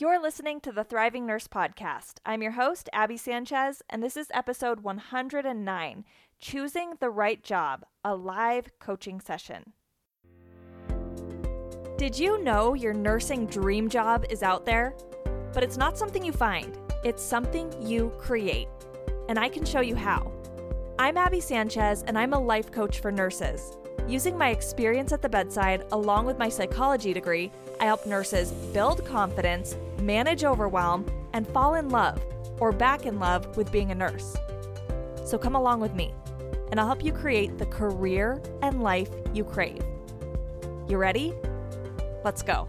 You're listening to the Thriving Nurse Podcast. I'm your host, Abby Sanchez, and this is episode 109, Choosing the Right Job, a live coaching session. Did you know your nursing dream job is out there? But it's not something you find. It's something you create. And I can show you how. I'm Abby Sanchez, and I'm a life coach for nurses. Using my experience at the bedside, along with my psychology degree, I help nurses build confidence, manage overwhelm, and fall in love or back in love with being a nurse. So come along with me, and I'll help you create the career and life you crave. You ready? Let's go.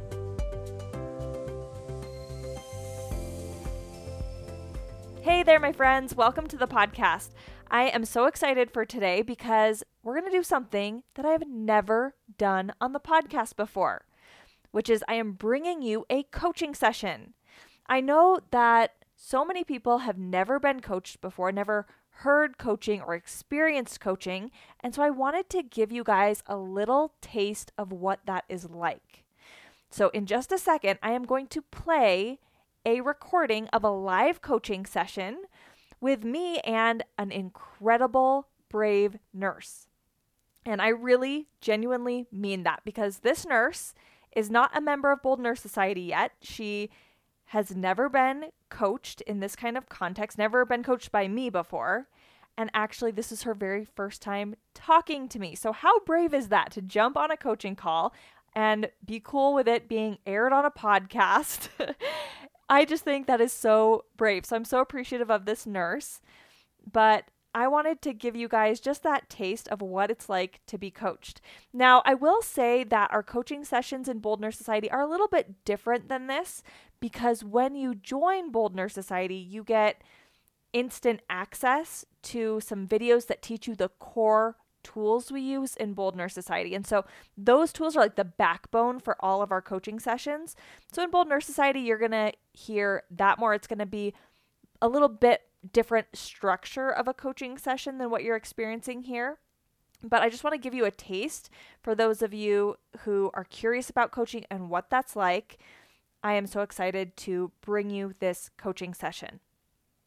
Hey there, my friends. Welcome to the podcast. I am so excited for today because we're going to do something that I have never done on the podcast before, which is I am bringing you a coaching session. I know that so many people have never been coached before, never heard coaching or experienced coaching, and so I wanted to give you guys a little taste of what that is like. So in just a second, I am going to play a recording of a live coaching session with me and an incredible, brave nurse. And I really genuinely mean that because this nurse is not a member of Bold Nurse Society yet. She has never been coached in this kind of context, never been coached by me before. And actually, this is her very first time talking to me. So how brave is that to jump on a coaching call and be cool with it being aired on a podcast? I just think that is so brave. So I'm so appreciative of this nurse. But I wanted to give you guys just that taste of what it's like to be coached. Now, I will say that our coaching sessions in Bold Nurse Society are a little bit different than this because when you join Bold Nurse Society, you get instant access to some videos that teach you the core tools we use in Bold Nurse Society. And so those tools are like the backbone for all of our coaching sessions. So in Bold Nurse Society, you're going to hear that more. It's going to be a little bit different structure of a coaching session than what you're experiencing here. But I just want to give you a taste for those of you who are curious about coaching and what that's like. I am so excited to bring you this coaching session.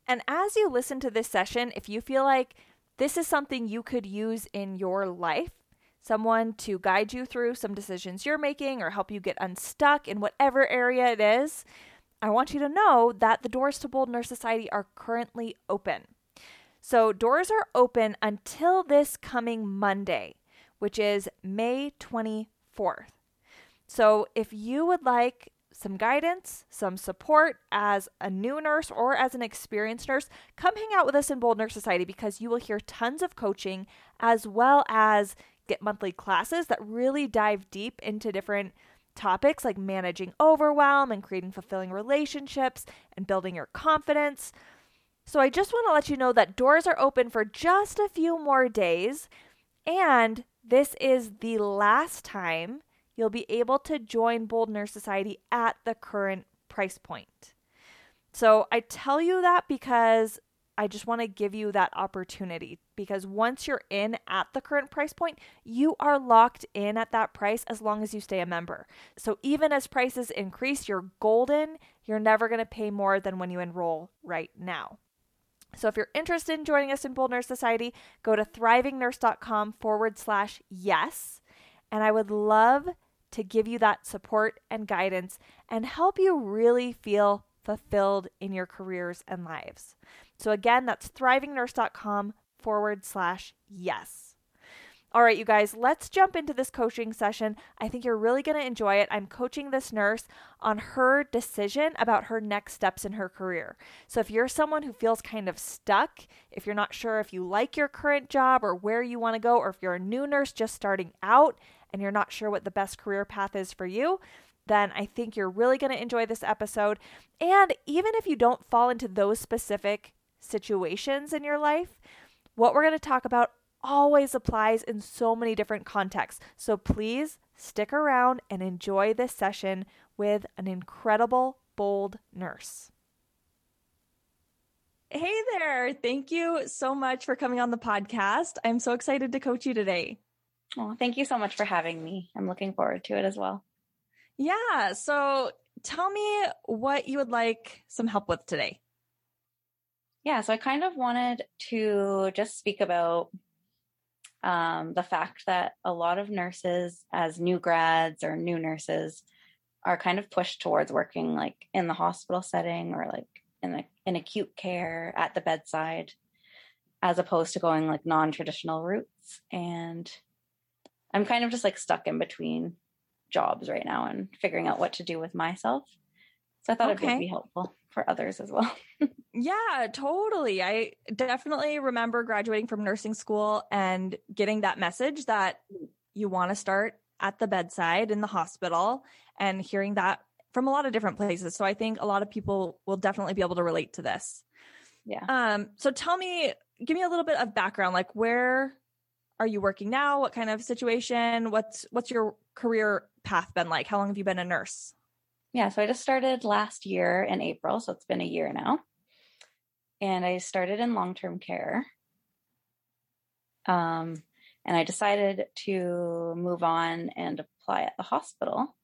And as you listen to this session, if you feel like this is something you could use in your life, someone to guide you through some decisions you're making or help you get unstuck in whatever area it is, I want you to know that the doors to Bold Nurse Society are currently open. So doors are open until this coming Monday, which is May 24th. So if you would like some guidance, some support as a new nurse or as an experienced nurse, come hang out with us in Bold Nurse Society because you will hear tons of coaching as well as get monthly classes that really dive deep into different topics like managing overwhelm and creating fulfilling relationships and building your confidence. So I just want to let you know that doors are open for just a few more days, and this is the last time you'll be able to join Bold Nurse Society at the current price point. So I tell you that because I just want to give you that opportunity because once you're in at the current price point, you are locked in at that price as long as you stay a member. So even as prices increase, you're golden. You're never going to pay more than when you enroll right now. So if you're interested in joining us in Bold Nurse Society, go to thrivingnurse.com/yes. And I would love to give you that support and guidance and help you really feel fulfilled in your careers and lives. So again, that's thrivingnurse.com/yes. All right, you guys, let's jump into this coaching session. I think you're really going to enjoy it. I'm coaching this nurse on her decision about her next steps in her career. So if you're someone who feels kind of stuck, if you're not sure if you like your current job or where you want to go, or if you're a new nurse just starting out and you're not sure what the best career path is for you, then I think you're really going to enjoy this episode. And even if you don't fall into those specific situations in your life, what we're going to talk about always applies in so many different contexts. So please stick around and enjoy this session with an incredible, bold nurse. Hey there. Thank you so much for coming on the podcast. I'm so excited to coach you today. Oh, thank you so much for having me. I'm looking forward to it as well. Yeah. So tell me what you would like some help with today. Yeah, so I kind of wanted to just speak about the fact that a lot of nurses as new grads or new nurses are kind of pushed towards working like in the hospital setting or like in acute care at the bedside, as opposed to going like non-traditional routes. And I'm kind of just like stuck in between jobs right now and figuring out what to do with myself. So I thought it would be helpful for others as well. Yeah, totally. I definitely remember graduating from nursing school and getting that message that you want to start at the bedside in the hospital, and hearing that from a lot of different places. So I think a lot of people will definitely be able to relate to this. Yeah. So tell me, give me a little bit of background, like where are you working now? What kind of situation? What's your career path been like? How long have you been a nurse? Yeah. So I just started last year in April. So it's been a year now. And I started in long-term care. And I decided to move on and apply at the hospital.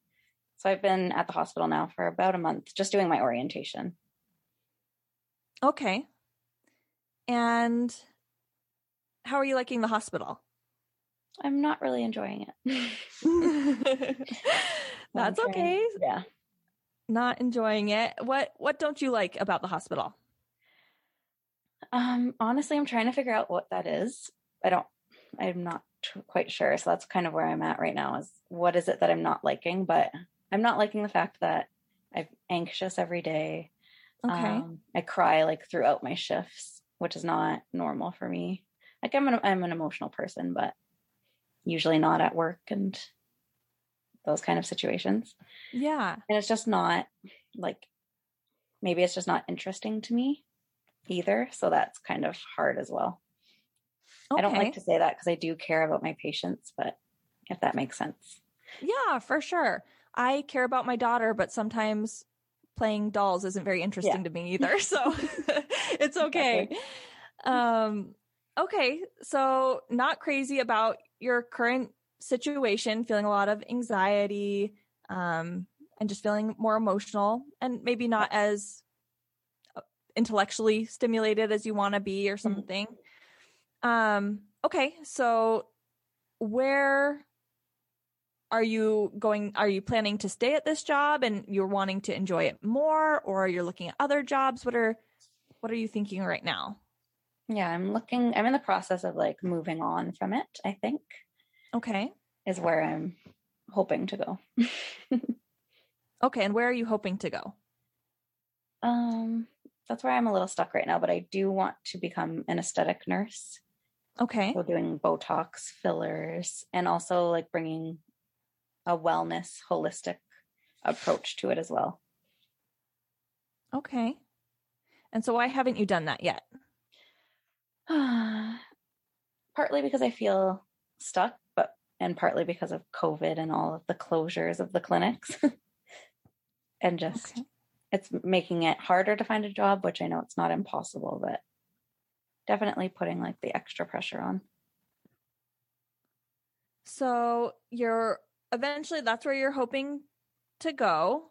So I've been at the hospital now for about a month, just doing my orientation. Okay. And how are you liking the hospital? I'm not really enjoying it. That's okay. Yeah. Not enjoying it. What don't you like about the hospital? Honestly, I'm trying to figure out what that is. I'm not quite sure. So that's kind of where I'm at right now, is what is it that I'm not liking? But I'm not liking the fact that I'm anxious every day. Okay. I cry like throughout my shifts, which is not normal for me. Like I'm an emotional person, but usually not at work and those kind of situations. Yeah. And it's just not like, maybe it's just not interesting to me either. So that's kind of hard as well. Okay. I don't like to say that because I do care about my patients, but if that makes sense. Yeah, for sure. I care about my daughter, but sometimes playing dolls isn't very interesting to me either. So it's okay. Exactly. Okay. So not crazy about your current situation, feeling a lot of anxiety, and just feeling more emotional and maybe not as intellectually stimulated as you want to be or something. Mm-hmm. Okay. So where are you going? Are you planning to stay at this job and you're wanting to enjoy it more, or you're looking at other jobs? What are you thinking right now? Yeah, I'm in the process of like moving on from it, I think. Okay. Is where I'm hoping to go. Okay. And where are you hoping to go? That's where I'm a little stuck right now, but I do want to become an aesthetic nurse. Okay. So doing Botox, fillers, and also like bringing a wellness, holistic approach to it as well. Okay. And so why haven't you done that yet? Partly because I feel stuck, and partly because of COVID and all of the closures of the clinics. And just, it's making it harder to find a job, which I know it's not impossible, but definitely putting like the extra pressure on. So eventually that's where you're hoping to go.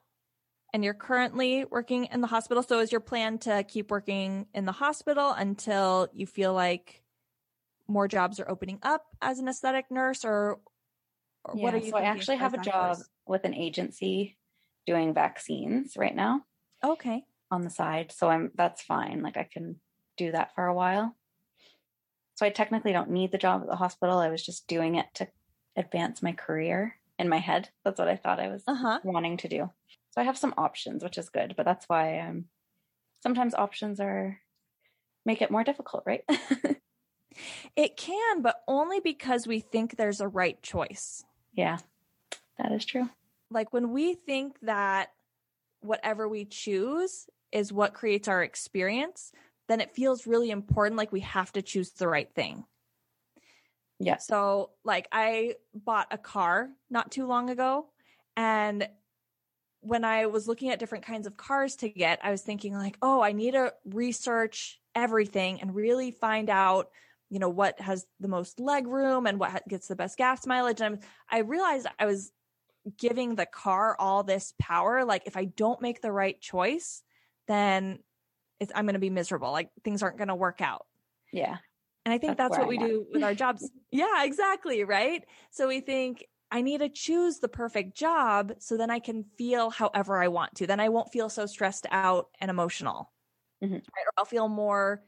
And you're currently working in the hospital. So is your plan to keep working in the hospital until you feel like more jobs are opening up as an aesthetic nurse, or what are you? So I actually have a job with an agency doing vaccines right now. Okay. On the side. So that's fine. Like I can do that for a while. So I technically don't need the job at the hospital. I was just doing it to advance my career in my head. That's what I thought I was wanting to do. So I have some options, which is good, but that's why sometimes options make it more difficult, right? It can, but only because we think there's a right choice. Yeah, that is true. Like when we think that whatever we choose is what creates our experience, then it feels really important. Like we have to choose the right thing. Yeah. So like I bought a car not too long ago, and when I was looking at different kinds of cars to get, I was thinking like, oh, I need to research everything and really find out, you know, what has the most leg room and what gets the best gas mileage. And I realized I was giving the car all this power. Like, if I don't make the right choice, then I'm going to be miserable. Like, things aren't going to work out. Yeah. And I think that's what we do with our jobs. Yeah, exactly. Right. So we think, I need to choose the perfect job so then I can feel however I want to. Then I won't feel so stressed out and emotional. Mm-hmm. Right? Or I'll feel more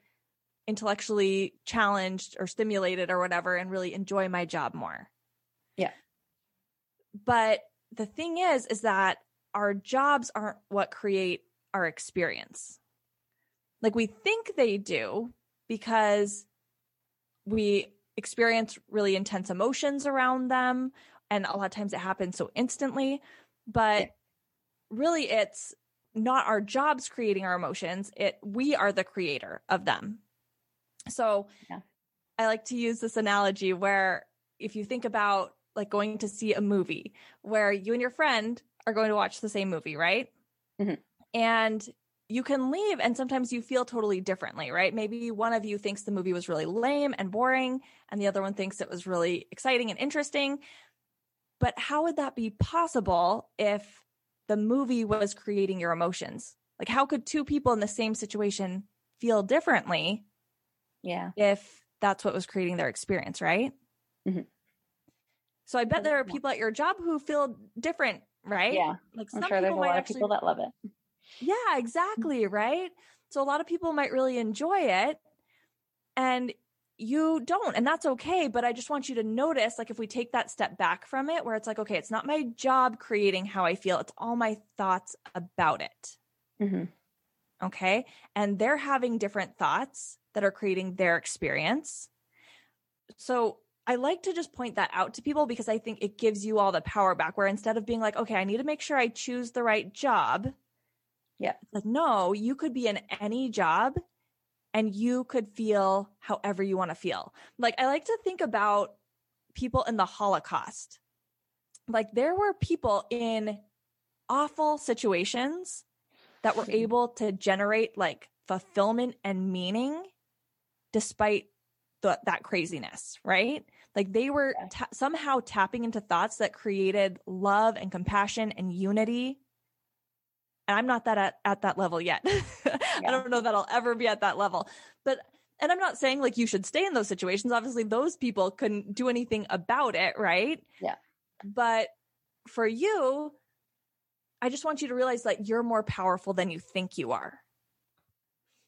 intellectually challenged or stimulated or whatever, and really enjoy my job more. Yeah. But the thing is that our jobs aren't what create our experience. Like, we think they do because we experience really intense emotions around them. And a lot of times it happens so instantly, but really it's not our jobs creating our emotions. We are the creator of them. So I like to use this analogy where if you think about like going to see a movie where you and your friend are going to watch the same movie, right? Mm-hmm. And you can leave and sometimes you feel totally differently, right? Maybe one of you thinks the movie was really lame and boring and the other one thinks it was really exciting and interesting. But how would that be possible if the movie was creating your emotions? Like, how could two people in the same situation feel differently? Yeah. If that's what was creating their experience, right? Mm-hmm. So I bet there are people at your job who feel different, right? Yeah. Like, I'm sure there's a lot of people that love it. Yeah, exactly. Right. So a lot of people might really enjoy it and you don't, and that's okay. But I just want you to notice, like, if we take that step back from it where it's like, okay, it's not my job creating how I feel. It's all my thoughts about it. Mm-hmm. Okay. And they're having different thoughts that are creating their experience. So I like to just point that out to people because I think it gives you all the power back, where instead of being like, okay, I need to make sure I choose the right job. Yeah. It's like, no, you could be in any job and you could feel however you want to feel. Like, I like to think about people in the Holocaust. Like, there were people in awful situations that were able to generate like fulfillment and meaning despite that craziness, right? Like, they were somehow tapping into thoughts that created love and compassion and unity. And I'm not that at that level yet. Yeah. I don't know that I'll ever be at that level. And I'm not saying like you should stay in those situations. Obviously, those people couldn't do anything about it, right? Yeah. But for you, I just want you to realize that you're more powerful than you think you are.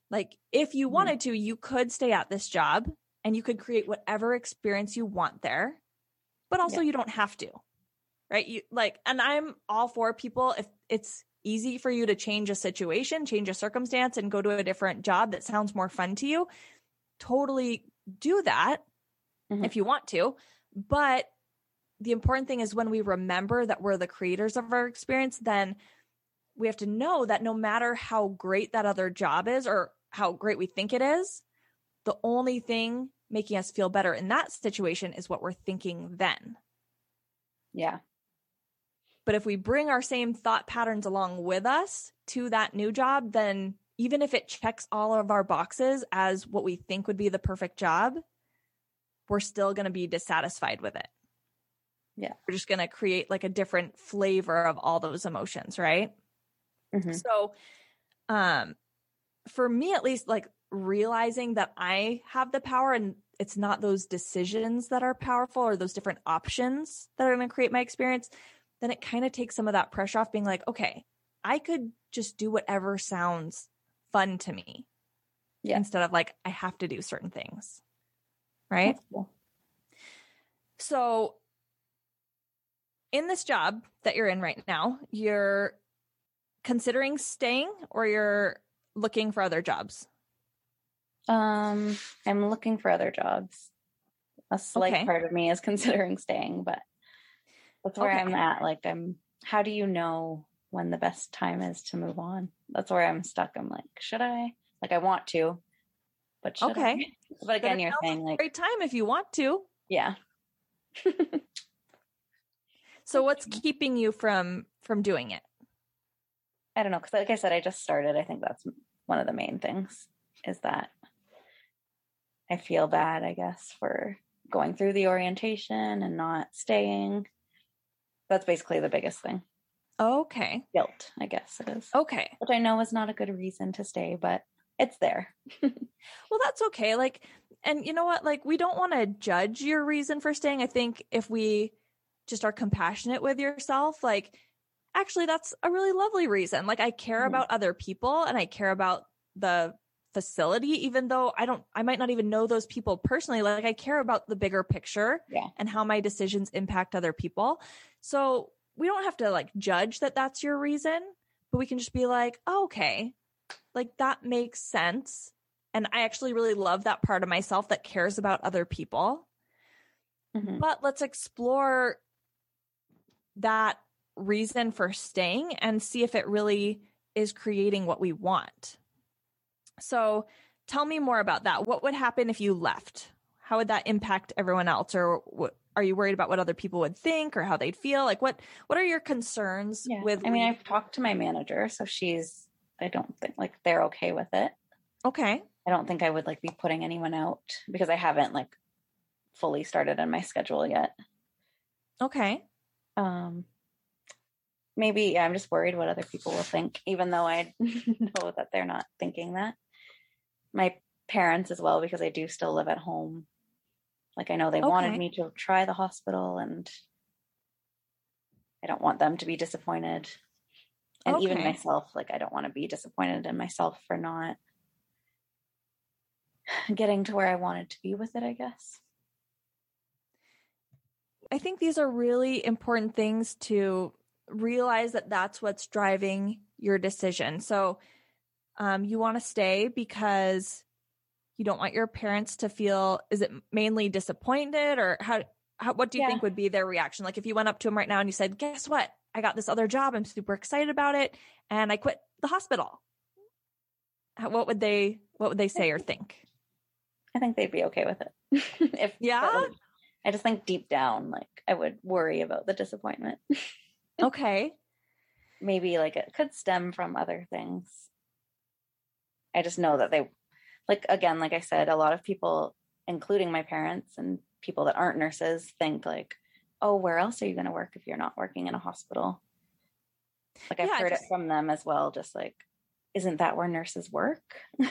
Like, if you wanted to, you could stay at this job and you could create whatever experience you want there, but also you don't have to, right? And I'm all for people, if it's easy for you to change a situation, change a circumstance, and go to a different job that sounds more fun to you, totally do that if you want to. But the important thing is when we remember that we're the creators of our experience, then we have to know that no matter how great that other job is or how great we think it is, the only thing making us feel better in that situation is what we're thinking then. Yeah. But if we bring our same thought patterns along with us to that new job, then even if it checks all of our boxes as what we think would be the perfect job, we're still going to be dissatisfied with it. Yeah. We're just going to create like a different flavor of all those emotions, right? Mm-hmm. So for me, at least, like, realizing that I have the power and it's not those decisions that are powerful or those different options that are going to create my experience, then it kind of takes some of that pressure off, being like, okay, I could just do whatever sounds fun to me instead of like, I have to do certain things. Right. Cool. So in this job that you're in right now, you're considering staying or you're looking for other jobs? I'm looking for other jobs. A slight part of me is considering staying, but that's where I'm at. Like, how do you know when the best time is to move on? That's where I'm stuck. I'm like, should I? Like, I want to, but should I? But again, you're saying like, great time if you want to. Yeah. So what's keeping you from doing it? I don't know. 'Cause like I said, I just started. I think that's one of the main things, is that I feel bad, I guess, for going through the orientation and not staying. That's basically the biggest thing. Okay. Guilt, I guess it is. Okay. Which I know is not a good reason to stay, but it's there. Well, that's okay. Like, and you know what? Like, we don't want to judge your reason for staying. I think if we just are compassionate with yourself, like, actually, that's a really lovely reason. Like, I care about other people and I care about the facility, even though I might not even know those people personally. Like, I care about the bigger picture and how my decisions impact other people. So we don't have to like judge that that's your reason, but we can just be like, oh, okay, like that makes sense. And I actually really love that part of myself that cares about other people. Mm-hmm. But let's explore that reason for staying and see if it really is creating what we want. So tell me more about that. What would happen if you left? How would that impact everyone else? Or what, are you worried about what other people would think or how they'd feel? Like, what are your concerns with? I mean, I've talked to my manager, so I don't think like they're okay with it. Okay. I don't think I would like be putting anyone out because I haven't like fully started on my schedule yet. Okay. Maybe I'm just worried what other people will think, even though I know that they're not thinking that. My parents as well, because I do still live at home. Like, I know they wanted me to try the hospital and I don't want them to be disappointed. And even myself, like, I don't want to be disappointed in myself for not getting to where I wanted to be with it, I guess. I think these are really important things to realize, that that's what's driving your decision. So you want to stay because you don't want your parents to feel, is it mainly disappointed, or how what do you think would be their reaction? Like, if you went up to them right now and you said, guess what? I got this other job. I'm super excited about it. And I quit the hospital. What would they say or think? I think they'd be okay with it. I just think deep down, like, I would worry about the disappointment. Okay. Maybe like it could stem from other things. I just know that they, like, again, like I said, a lot of people, including my parents and people that aren't nurses, think like, oh, where else are you going to work if you're not working in a hospital? Like, I've heard it from them as well. Just like, isn't that where nurses work? Yeah.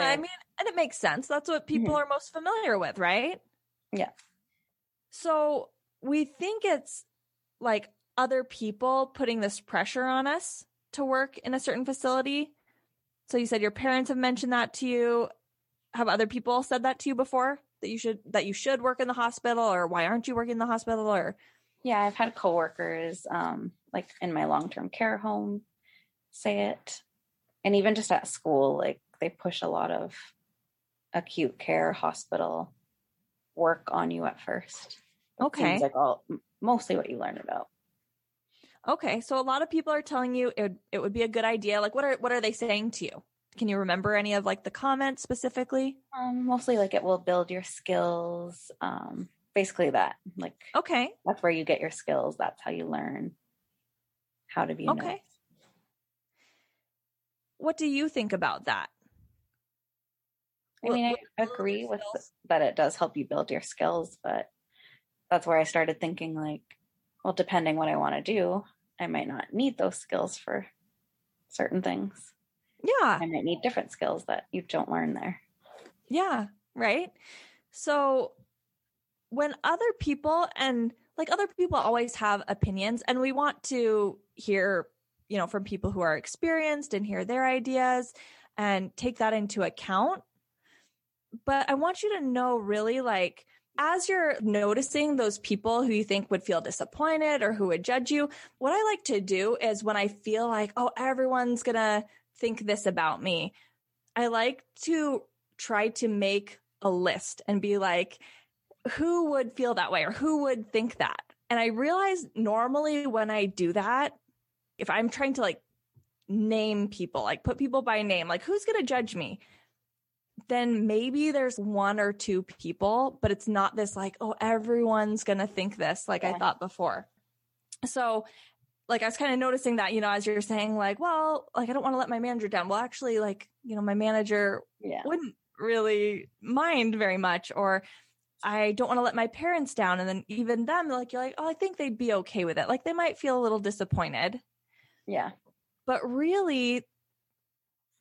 I mean, and it makes sense. That's what people are most familiar with, right? Yeah. So we think it's like other people putting this pressure on us to work in a certain facility. So you said your parents have mentioned that to you. Have other people said that to you before, that you should work in the hospital, or why aren't you working in the hospital? Or I've had coworkers like in my long-term care home say it, and even just at school, like they push a lot of acute care hospital work on you at first. It seems like mostly what you learn about. Okay. So a lot of people are telling you it would be a good idea. Like, what are they saying to you? Can you remember any of like the comments specifically? Mostly like, it will build your skills. Basically that, like, that's where you get your skills. That's how you learn how to be. Okay. Nurse. What do you think about that? I mean, I agree with that. It does help you build your skills, but that's where I started thinking like, well, depending what I want to do, I might not need those skills for certain things. Yeah. I might need different skills that you don't learn there. Yeah. Right. So when other people, and like other people always have opinions, and we want to hear, you know, from people who are experienced and hear their ideas and take that into account. But I want you to know, really, like, as you're noticing those people who you think would feel disappointed or who would judge you, what I like to do is, when I feel like, oh, everyone's going to think this about me, I like to try to make a list and be like, who would feel that way or who would think that? And I realize normally when I do that, if I'm trying to like name people, like put people by name, like who's going to judge me, then maybe there's one or two people, but it's not this like, oh, everyone's going to think this, like I thought before. So like, I was kind of noticing that, you know, as you're saying, like, well, like, I don't want to let my manager down. Well, actually, like, you know, my manager wouldn't really mind very much, or I don't want to let my parents down. And then even them, like, you're like, oh, I think they'd be okay with it. Like, they might feel a little disappointed. Yeah. But really,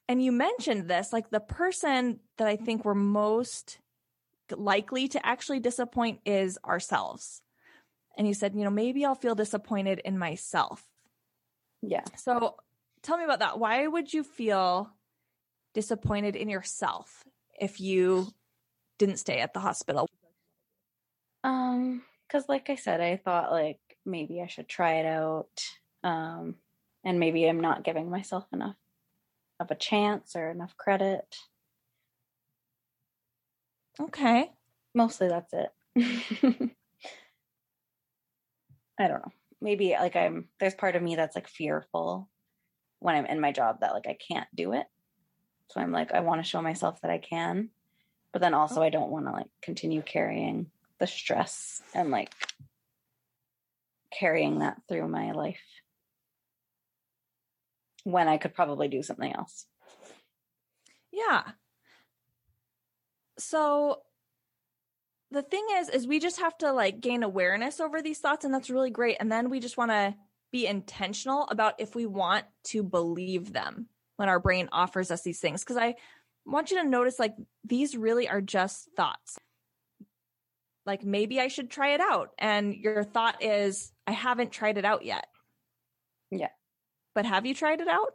and you mentioned this, like, the person that I think we're most likely to actually disappoint is ourselves. And you said, you know, maybe I'll feel disappointed in myself. Yeah. So tell me about that. Why would you feel disappointed in yourself if you didn't stay at the hospital? Because like I said, I thought like maybe I should try it out. And maybe I'm not giving myself enough of a chance or enough credit. Okay. Mostly that's it. I don't know. Maybe like there's part of me that's like fearful when I'm in my job that like I can't do it. So I'm like, I want to show myself that I can. But then also I don't want to like continue carrying the stress and like carrying that through my life when I could probably do something else. Yeah. So the thing is we just have to like gain awareness over these thoughts, and that's really great. And then we just want to be intentional about if we want to believe them when our brain offers us these things. Because I want you to notice, like, these really are just thoughts. Like, maybe I should try it out. And your thought is, I haven't tried it out yet. Yeah. But have you tried it out?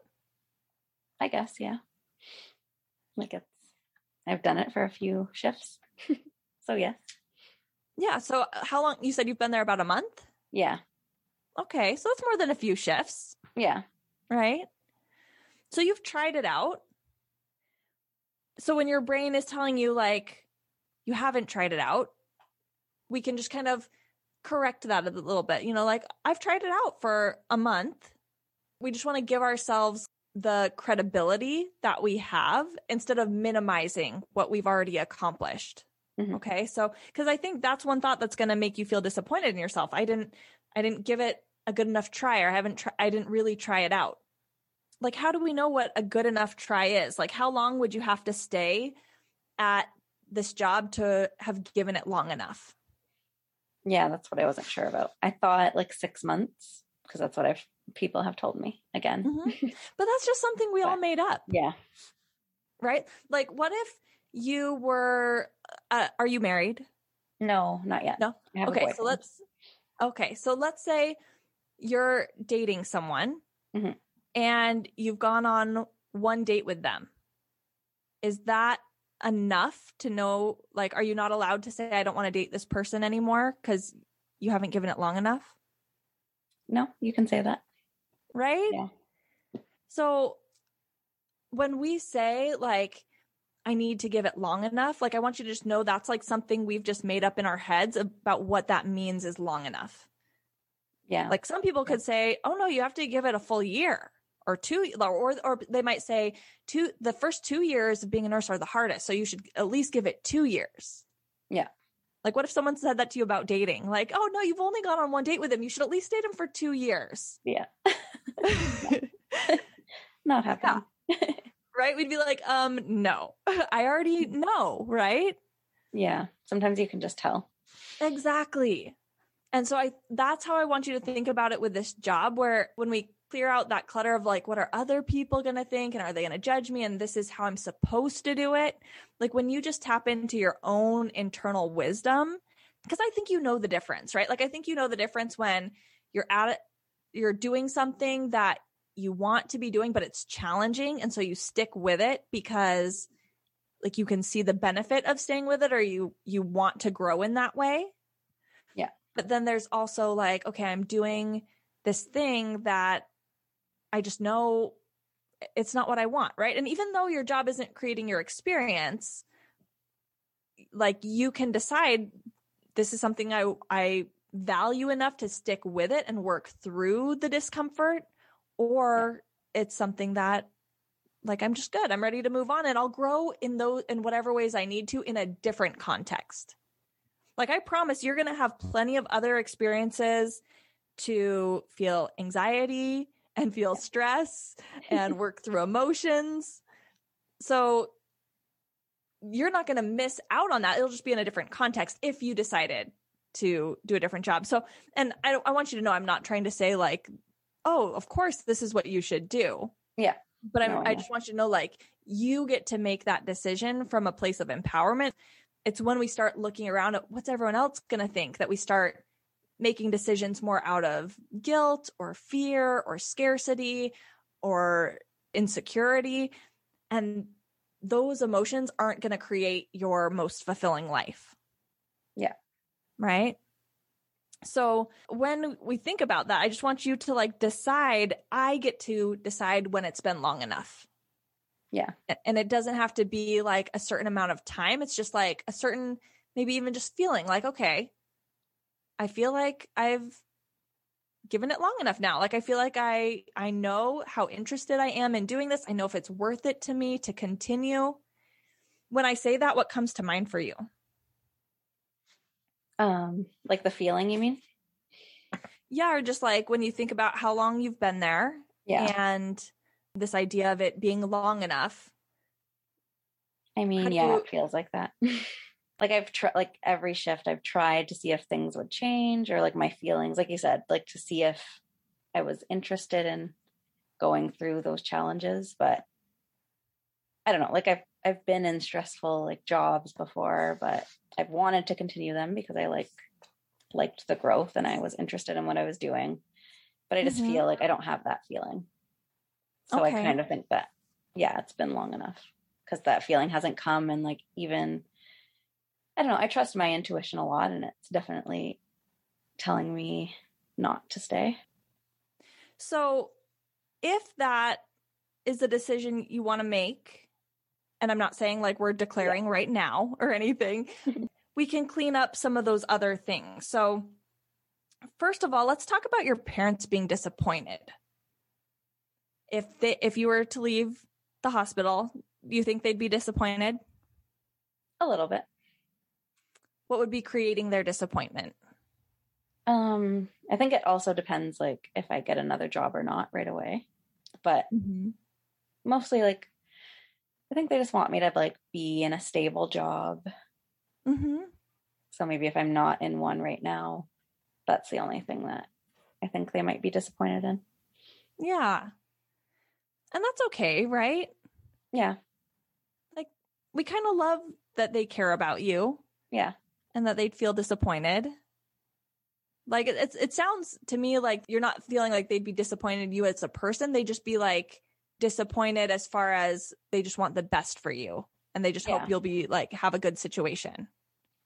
I guess, yeah. Like, I've done it for a few shifts. So, yes. Yeah. So how long? You said you've been there about a month? Yeah. Okay. So that's more than a few shifts. Yeah. Right? So you've tried it out. So when your brain is telling you, like, you haven't tried it out, we can just kind of correct that a little bit. You know, like, I've tried it out for a month. We just want to give ourselves the credibility that we have instead of minimizing what we've already accomplished. Mm-hmm. Okay. So, because I think that's one thought that's going to make you feel disappointed in yourself. I didn't give it a good enough try, or I didn't really try it out. Like, how do we know what a good enough try is? Like, how long would you have to stay at this job to have given it long enough? Yeah, that's what I wasn't sure about. I thought like 6 months, because that's what people have told me again. Mm-hmm. But that's just something we all made up. Yeah. Right? Like, what if you were, are you married? No, not yet. No? Okay, so let's say you're dating someone. Mm-hmm. And you've gone on one date with them. Is that enough to know, like, are you not allowed to say, I don't want to date this person anymore because you haven't given it long enough? No, you can say that. Right? Yeah. So when we say, like, I need to give it long enough, like, I want you to just know that's like something we've just made up in our heads about what that means is long enough. Yeah. Like, some people could say, oh no, you have to give it a full year. Or two, or they might say the first 2 years of being a nurse are the hardest, so you should at least give it 2 years. Yeah. Like, what if someone said that to you about dating? Like, oh no, you've only gone on one date with him. You should at least date him for 2 years. Yeah. Not happening. Yeah. Right? We'd be like, no, I already know. Right? Yeah. Sometimes you can just tell. Exactly. And so that's how I want you to think about it with this job, where when we clear out that clutter of like, what are other people going to think? And are they going to judge me? And this is how I'm supposed to do it. Like, when you just tap into your own internal wisdom, because I think you know the difference, right? Like, I think you know the difference when you're at it, you're doing something that you want to be doing, but it's challenging. And so you stick with it because, like, you can see the benefit of staying with it, or you want to grow in that way. Yeah. But then there's also like, okay, I'm doing this thing that I just know it's not what I want, right? And even though your job isn't creating your experience, like, you can decide this is something I value enough to stick with it and work through the discomfort, or it's something that, like, I'm just good. I'm ready to move on, and I'll grow in whatever ways I need to in a different context. Like, I promise you're going to have plenty of other experiences to feel anxiety and feel stress and work through emotions. So you're not going to miss out on that. It'll just be in a different context if you decided to do a different job. So, and I want you to know, I'm not trying to say like, oh, of course, this is what you should do. Yeah. But I just want you to know, like, you get to make that decision from a place of empowerment. It's when we start looking around at what's everyone else going to think that we start making decisions more out of guilt or fear or scarcity or insecurity. And those emotions aren't going to create your most fulfilling life. Yeah. Right? So when we think about that, I just want you to like decide, I get to decide when it's been long enough. Yeah. And it doesn't have to be like a certain amount of time. It's just like a certain, maybe even just feeling like, okay, I feel like I've given it long enough now. Like, I feel like I know how interested I am in doing this. I know if it's worth it to me to continue. When I say that, what comes to mind for you? Like the feeling, you mean? Yeah. Or just like when you think about how long you've been there. Yeah. And this idea of it being long enough. I mean, yeah, it feels like that. Like like every shift I've tried to see if things would change, or like my feelings, like you said, like to see if I was interested in going through those challenges. But I don't know, like I've been in stressful like jobs before, but I've wanted to continue them because I liked the growth and I was interested in what I was doing, but I just feel like I don't have that feeling. So okay. I kind of think that, yeah, it's been long enough because that feeling hasn't come. And like, even, I don't know, I trust my intuition a lot, and it's definitely telling me not to stay. So if that is the decision you want to make, and I'm not saying like we're declaring right now or anything, we can clean up some of those other things. So first of all, let's talk about your parents being disappointed. If you were to leave the hospital, do you think they'd be disappointed? A little bit. What would be creating their disappointment? I think it also depends, like if I get another job or not right away, but mostly like, I think they just want me to like be in a stable job. So maybe if I'm not in one right now, that's the only thing that I think they might be disappointed in. Yeah. And that's okay, right? Yeah. Like, we kind of love that they care about you. Yeah. And that they'd feel disappointed. Like, it sounds to me like you're not feeling like they'd be disappointed in you as a person. They'd just be like disappointed as far as they just want the best for you. And they just hope you'll be like, have a good situation.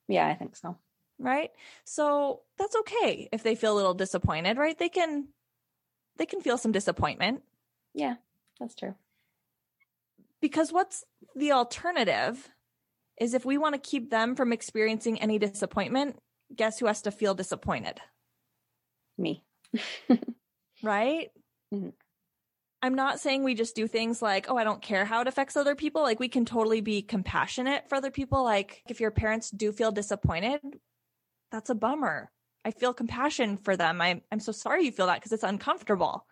Yeah, I think so. Right? So that's okay if they feel a little disappointed, right? They can feel some disappointment. Yeah. That's true. Because what's the alternative is if we want to keep them from experiencing any disappointment, guess who has to feel disappointed? Me. Right? Mm-hmm. I'm not saying we just do things like, oh, I don't care how it affects other people. Like, we can totally be compassionate for other people. Like, if your parents do feel disappointed, that's a bummer. I feel compassion for them. I'm so sorry you feel that because it's uncomfortable.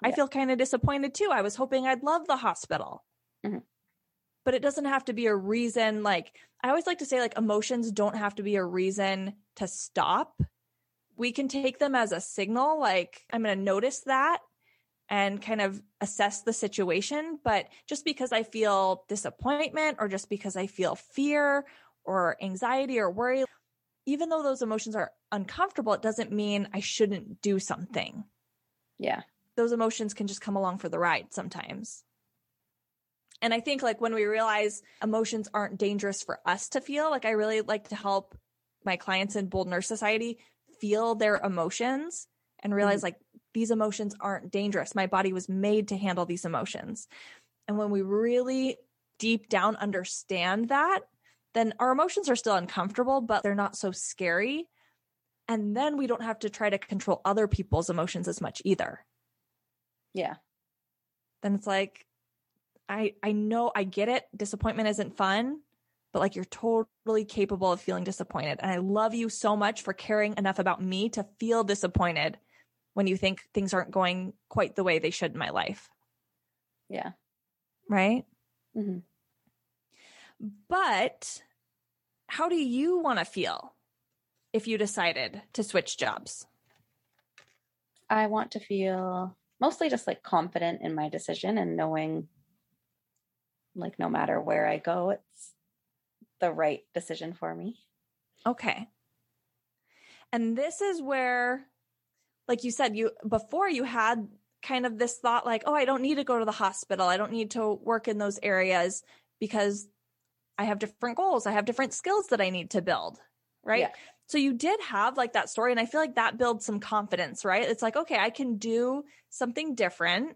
I feel kind of disappointed too. I was hoping I'd love the hospital, but it doesn't have to be a reason. Like, I always like to say, like, emotions don't have to be a reason to stop. We can take them as a signal. Like, I'm going to notice that and kind of assess the situation. But just because I feel disappointment, or just because I feel fear or anxiety or worry, even though those emotions are uncomfortable, it doesn't mean I shouldn't do something. Yeah. Those emotions can just come along for the ride sometimes. And I think like when we realize emotions aren't dangerous for us to feel, like I really like to help my clients in Bold Nurse Society feel their emotions and realize like these emotions aren't dangerous. My body was made to handle these emotions. And when we really deep down understand that, then our emotions are still uncomfortable, but they're not so scary. And then we don't have to try to control other people's emotions as much either. Yeah. Then it's like, I know, I get it. Disappointment isn't fun, but like, you're totally capable of feeling disappointed. And I love you so much for caring enough about me to feel disappointed when you think things aren't going quite the way they should in my life. Yeah. Right? Mm-hmm. But how do you want to feel if you decided to switch jobs? I want to feel mostly just like confident in my decision and knowing like no matter where I go, it's the right decision for me. Okay. And this is where, like you said, before you had kind of this thought like, oh, I don't need to go to the hospital. I don't need to work in those areas because I have different goals. I have different skills that I need to build. Right. Yeah. So you did have like that story. And I feel like that builds some confidence, right? It's like, okay, I can do something different.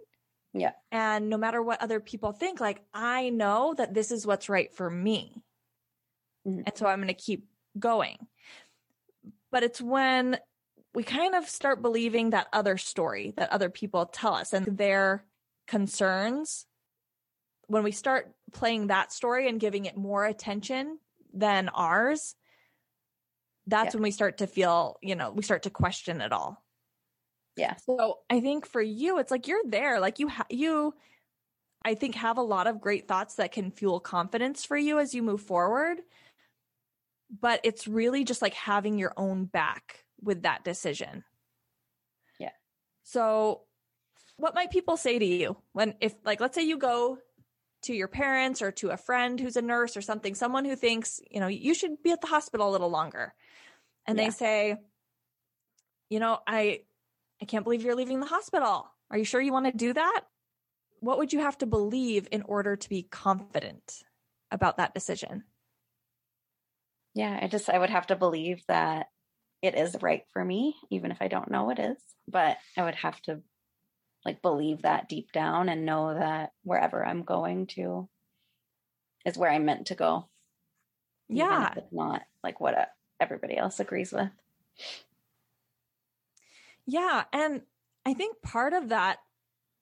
Yeah. And no matter what other people think, like, I know that this is what's right for me. Mm-hmm. And so I'm going to keep going. But it's when we kind of start believing that other story that other people tell us and their concerns, when we start playing that story and giving it more attention than ours, that's when we start to feel, we start to question it all. Yeah. So I think for you, it's like, you're there. Like you, I think, have a lot of great thoughts that can fuel confidence for you as you move forward. But it's really just like having your own back with that decision. Yeah. So what might people say to you if let's say you go to your parents or to a friend who's a nurse or something, someone who thinks, you should be at the hospital a little longer. And they say, I can't believe you're leaving the hospital. Are you sure you want to do that? What would you have to believe in order to be confident about that decision? Yeah, I would have to believe that it is right for me, even if I don't know it is, but I would have to believe that deep down and know that wherever I'm going to is where I'm meant to go. Yeah. Even if it's not what everybody else agrees with. Yeah. And I think part of that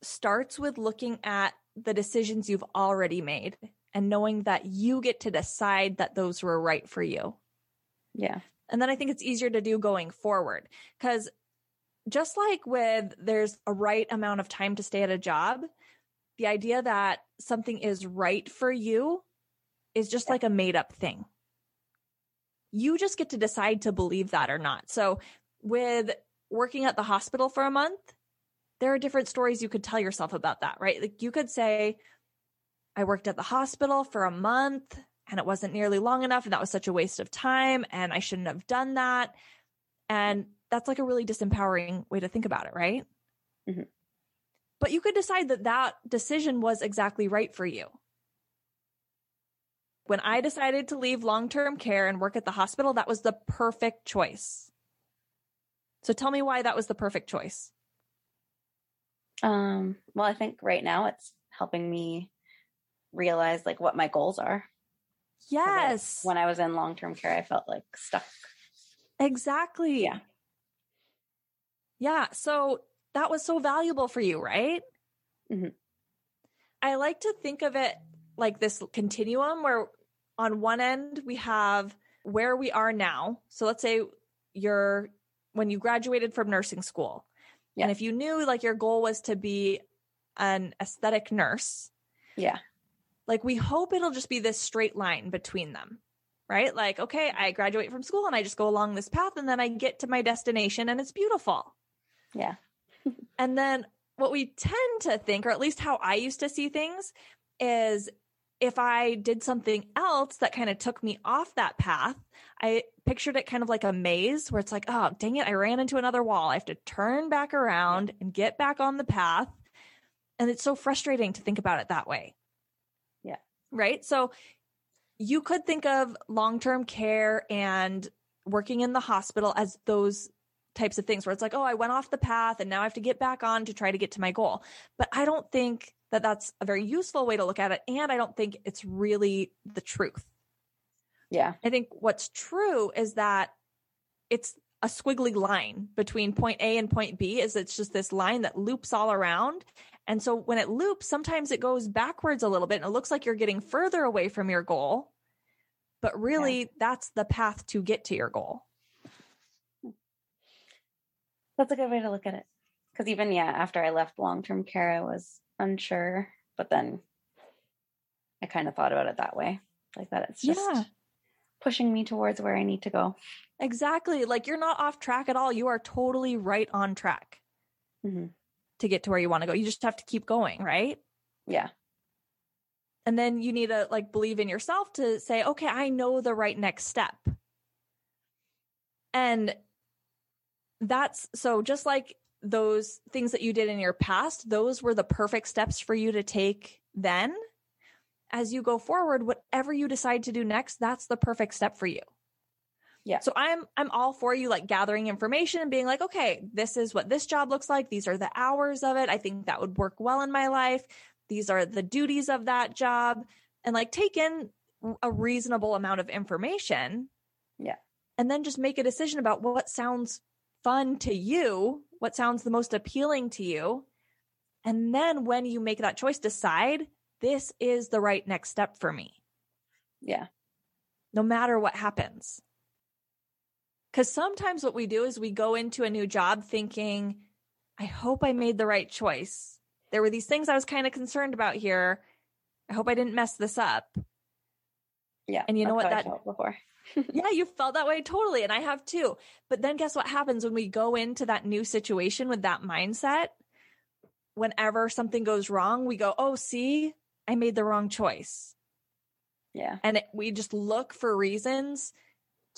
starts with looking at the decisions you've already made and knowing that you get to decide that those were right for you. Yeah. And then I think it's easier to do going forward because just like with there's a right amount of time to stay at a job, the idea that something is right for you is just like a made up thing. You just get to decide to believe that or not. So with working at the hospital for a month, there are different stories you could tell yourself about that, right? Like you could say, I worked at the hospital for a month and it wasn't nearly long enough. And that was such a waste of time and I shouldn't have done that. And that's like a really disempowering way to think about it, right? Mm-hmm. But you could decide that decision was exactly right for you. When I decided to leave long-term care and work at the hospital, that was the perfect choice. So tell me why that was the perfect choice. Well, I think right now it's helping me realize what my goals are. Yes. When I was in long-term care, I felt stuck. Exactly. Yeah. Yeah. So that was so valuable for you, right? Mm-hmm. I like to think of it like this continuum where on one end we have where we are now. So let's say when you graduated from nursing school, and if you knew your goal was to be an aesthetic nurse, we hope it'll just be this straight line between them. Right? Okay, I graduate from school and I just go along this path and then I get to my destination and it's beautiful. Yeah. And then what we tend to think, or at least how I used to see things, is if I did something else that kind of took me off that path, I pictured it kind of like a maze where it's like, oh, dang it, I ran into another wall. I have to turn back around and get back on the path. And it's so frustrating to think about it that way. Yeah. Right? So you could think of long-term care and working in the hospital as those types of things where it's like, oh, I went off the path and now I have to get back on to try to get to my goal. But I don't think that that's a very useful way to look at it. And I don't think it's really the truth. Yeah. I think what's true is that it's a squiggly line between point A and point B. It's just this line that loops all around. And so when it loops, sometimes it goes backwards a little bit and it looks like you're getting further away from your goal, but really that's the path to get to your goal. That's a good way to look at it. Cause even, after I left long-term care, I was unsure, but then I kind of thought about it that way. like that. It's just pushing me towards where I need to go. Exactly. Like you're not off track at all. You are totally right on track to get to where you want to go. You just have to keep going, right? Yeah. And then you need to like believe in yourself to say, okay, I know the right next step. And that's, so just like those things that you did in your past, those were the perfect steps for you to take then. As you go forward, whatever you decide to do next, that's the perfect step for you. Yeah. So I'm all for you like gathering information and being like, okay, this is what this job looks like. These are the hours of it. I think that would work well in my life. These are the duties of that job, and like take in a reasonable amount of information. Yeah. And then just make a decision about what sounds fun to you, what sounds the most appealing to you. And then when you make that choice, decide this is the right next step for me. Yeah. No matter what happens. Because sometimes what we do is we go into a new job thinking, I hope I made the right choice. There were these things I was kind of concerned about here. I hope I didn't mess this up. Yeah. And you know what? That felt before. Yeah, you felt that way totally. And I have too. But then guess what happens when we go into that new situation with that mindset? Whenever something goes wrong, we go, oh, see, I made the wrong choice. Yeah. And we just look for reasons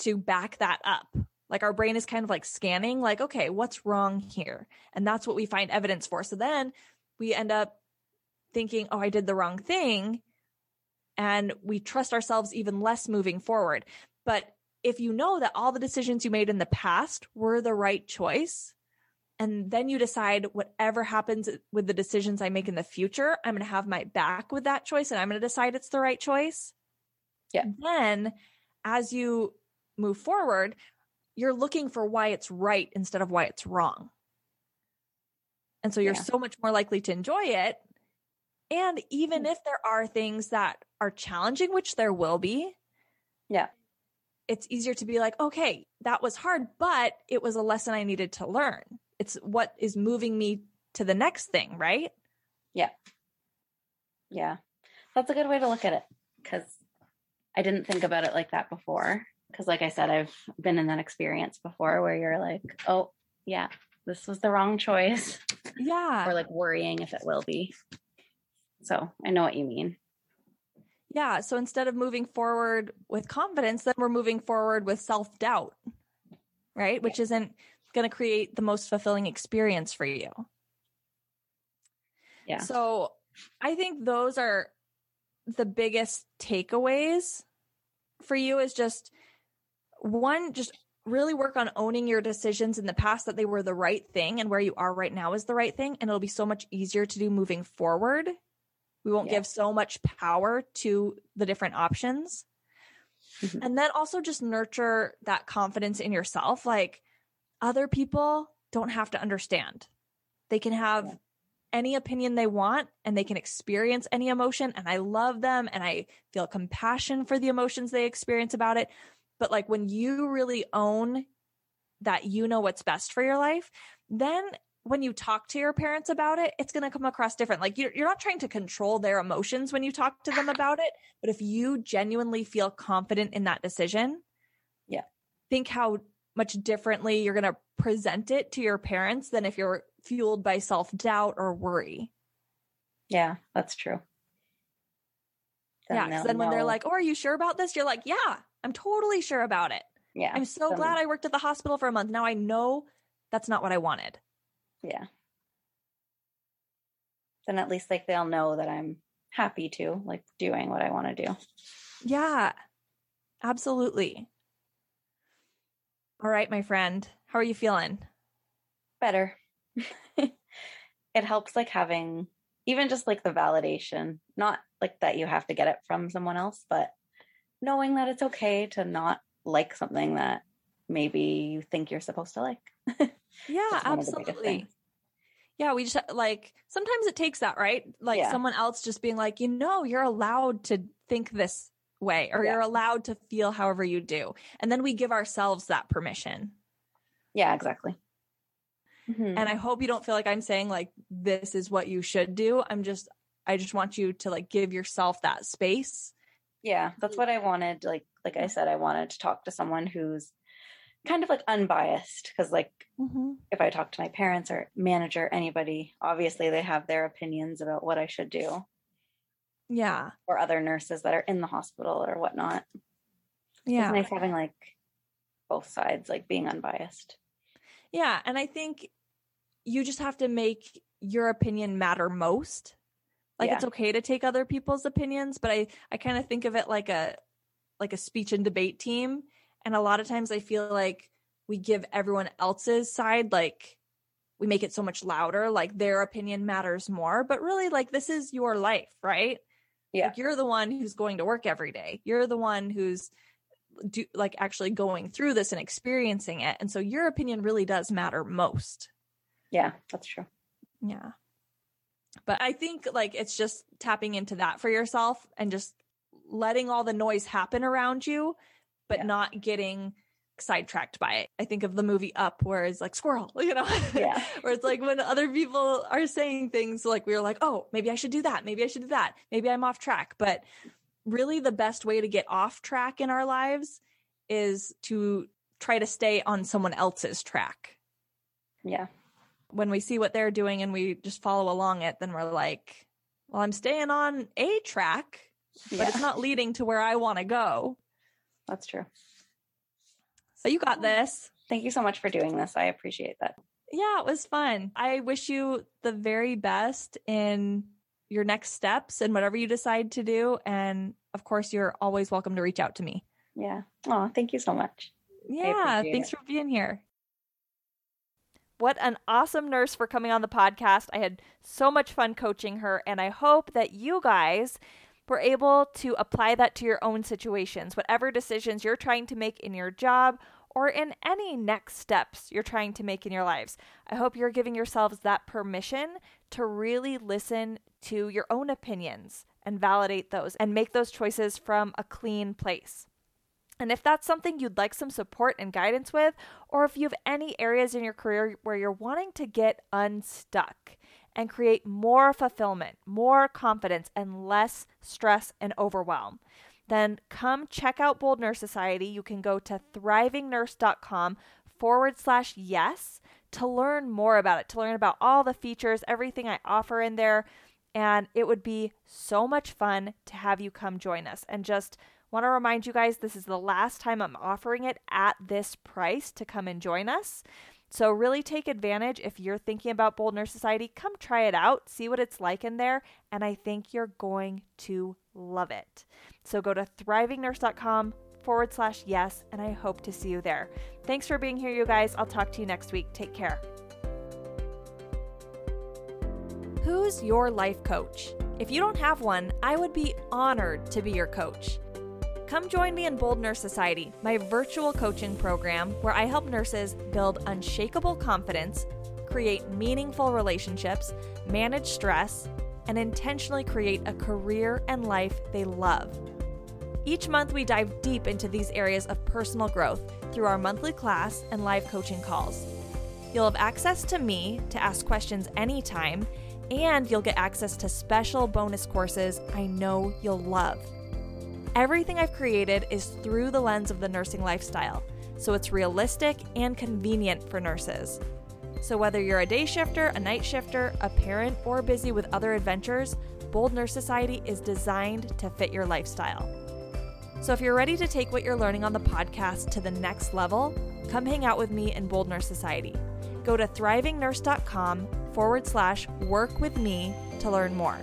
to back that up. Like our brain is kind of like scanning, like, okay, what's wrong here? And that's what we find evidence for. So then we end up thinking, oh, I did the wrong thing. And we trust ourselves even less moving forward. But if you know that all the decisions you made in the past were the right choice, and then you decide whatever happens with the decisions I make in the future, I'm going to have my back with that choice and I'm going to decide it's the right choice. Yeah. Then as you move forward, you're looking for why it's right instead of why it's wrong. And so you're so much more likely to enjoy it. And even if there are things that are challenging, which there will be, it's easier to be like, okay, that was hard, but it was a lesson I needed to learn. It's what is moving me to the next thing, right? Yeah. Yeah. That's a good way to look at it, because I didn't think about it like that before. Because like I said, I've been in that experience before where you're like, oh, yeah, this was the wrong choice. Yeah. Or like worrying if it will be. So I know what you mean. Yeah. So instead of moving forward with confidence, then we're moving forward with self-doubt, right? Which isn't going to create the most fulfilling experience for you. Yeah. So I think those are the biggest takeaways for you is just one, just really work on owning your decisions in the past that they were the right thing and where you are right now is the right thing. And it'll be so much easier to do moving forward. We won't give so much power to the different options. And then also just nurture that confidence in yourself. Like other people don't have to understand. They can have any opinion they want and they can experience any emotion. And I love them and I feel compassion for the emotions they experience about it. But like when you really own that, you know what's best for your life, then when you talk to your parents about it, it's going to come across different. Like you're not trying to control their emotions when you talk to them about it, but if you genuinely feel confident in that decision, think how much differently you're going to present it to your parents than if you're fueled by self-doubt or worry. Yeah, that's true. Yeah. Because then when they're like, oh, are you sure about this? You're like, yeah, I'm totally sure about it. Yeah. I'm so glad I worked at the hospital for a month. Now I know that's not what I wanted. Yeah. Then at least like they'll know that I'm happy to like doing what I want to do. Yeah, absolutely. All right, my friend, how are you feeling? Better. It helps like having even just like the validation, not like that you have to get it from someone else, but knowing that it's okay to not like something that maybe you think you're supposed to like. Yeah, absolutely. Yeah, we just like sometimes it takes that, right? Like someone else just being like, you know, you're allowed to think this way or you're allowed to feel however you do. And then we give ourselves that permission. Yeah, exactly. And I hope you don't feel like I'm saying like, this is what you should do. I just want you to like give yourself that space Yeah, that's what I wanted. Like I said, I wanted to talk to someone who's kind of like unbiased, because like if I talk to my parents or manager, anybody, obviously they have their opinions about what I should do. Yeah. Or other nurses that are in the hospital or whatnot. Yeah. It's nice having like both sides, like being unbiased. Yeah. And I think you just have to make your opinion matter most. Like it's okay to take other people's opinions, but I kind of think of it like a speech and debate team. And a lot of times I feel like we give everyone else's side, like we make it so much louder, like their opinion matters more, but really like this is your life, right? Yeah. Like, you're the one who's going to work every day. You're the one who's like actually going through this and experiencing it. And so your opinion really does matter most. Yeah, that's true. Yeah. But I think like it's just tapping into that for yourself and just letting all the noise happen around you, but not getting sidetracked by it. I think of the movie Up, where it's like squirrel, you know, where it's like when other people are saying things, like we're like, oh, maybe I should do that. Maybe I should do that. Maybe I'm off track. But really the best way to get off track in our lives is to try to stay on someone else's track. Yeah. When we see what they're doing and we just follow along it, then we're like, well, I'm staying on a track, but it's not leading to where I want to go. That's true. So you got this. Thank you so much for doing this. I appreciate that. Yeah, it was fun. I wish you the very best in your next steps and whatever you decide to do. And of course, you're always welcome to reach out to me. Yeah. Oh, thank you so much. Yeah. Thanks for being here. What an awesome nurse for coming on the podcast. I had so much fun coaching her, and I hope that you guys were able to apply that to your own situations, whatever decisions you're trying to make in your job or in any next steps you're trying to make in your lives. I hope you're giving yourselves that permission to really listen to your own opinions and validate those and make those choices from a clean place. And if that's something you'd like some support and guidance with, or if you have any areas in your career where you're wanting to get unstuck and create more fulfillment, more confidence, and less stress and overwhelm, then come check out Bold Nurse Society. You can go to thrivingnurse.com /yes to learn more about it, to learn about all the features, everything I offer in there. And it would be so much fun to have you come join us. And just want to remind you guys, this is the last time I'm offering it at this price to come and join us. So really take advantage. If you're thinking about Bold Nurse Society, come try it out, see what it's like in there, and I think you're going to love it. So go to thrivingnurse.com /yes, and I hope to see you there. Thanks for being here, you guys. I'll talk to you next week. Take care. Who's your life coach? If you don't have one, I would be honored to be your coach. Come join me in Bold Nurse Society, my virtual coaching program where I help nurses build unshakable confidence, create meaningful relationships, manage stress, and intentionally create a career and life they love. Each month, we dive deep into these areas of personal growth through our monthly class and live coaching calls. You'll have access to me to ask questions anytime, and you'll get access to special bonus courses I know you'll love. Everything I've created is through the lens of the nursing lifestyle, so it's realistic and convenient for nurses. So whether you're a day shifter, a night shifter, a parent, or busy with other adventures, Bold Nurse Society is designed to fit your lifestyle. So if you're ready to take what you're learning on the podcast to the next level, come hang out with me in Bold Nurse Society. Go to thrivingnurse.com /work with me to learn more.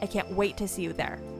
I can't wait to see you there.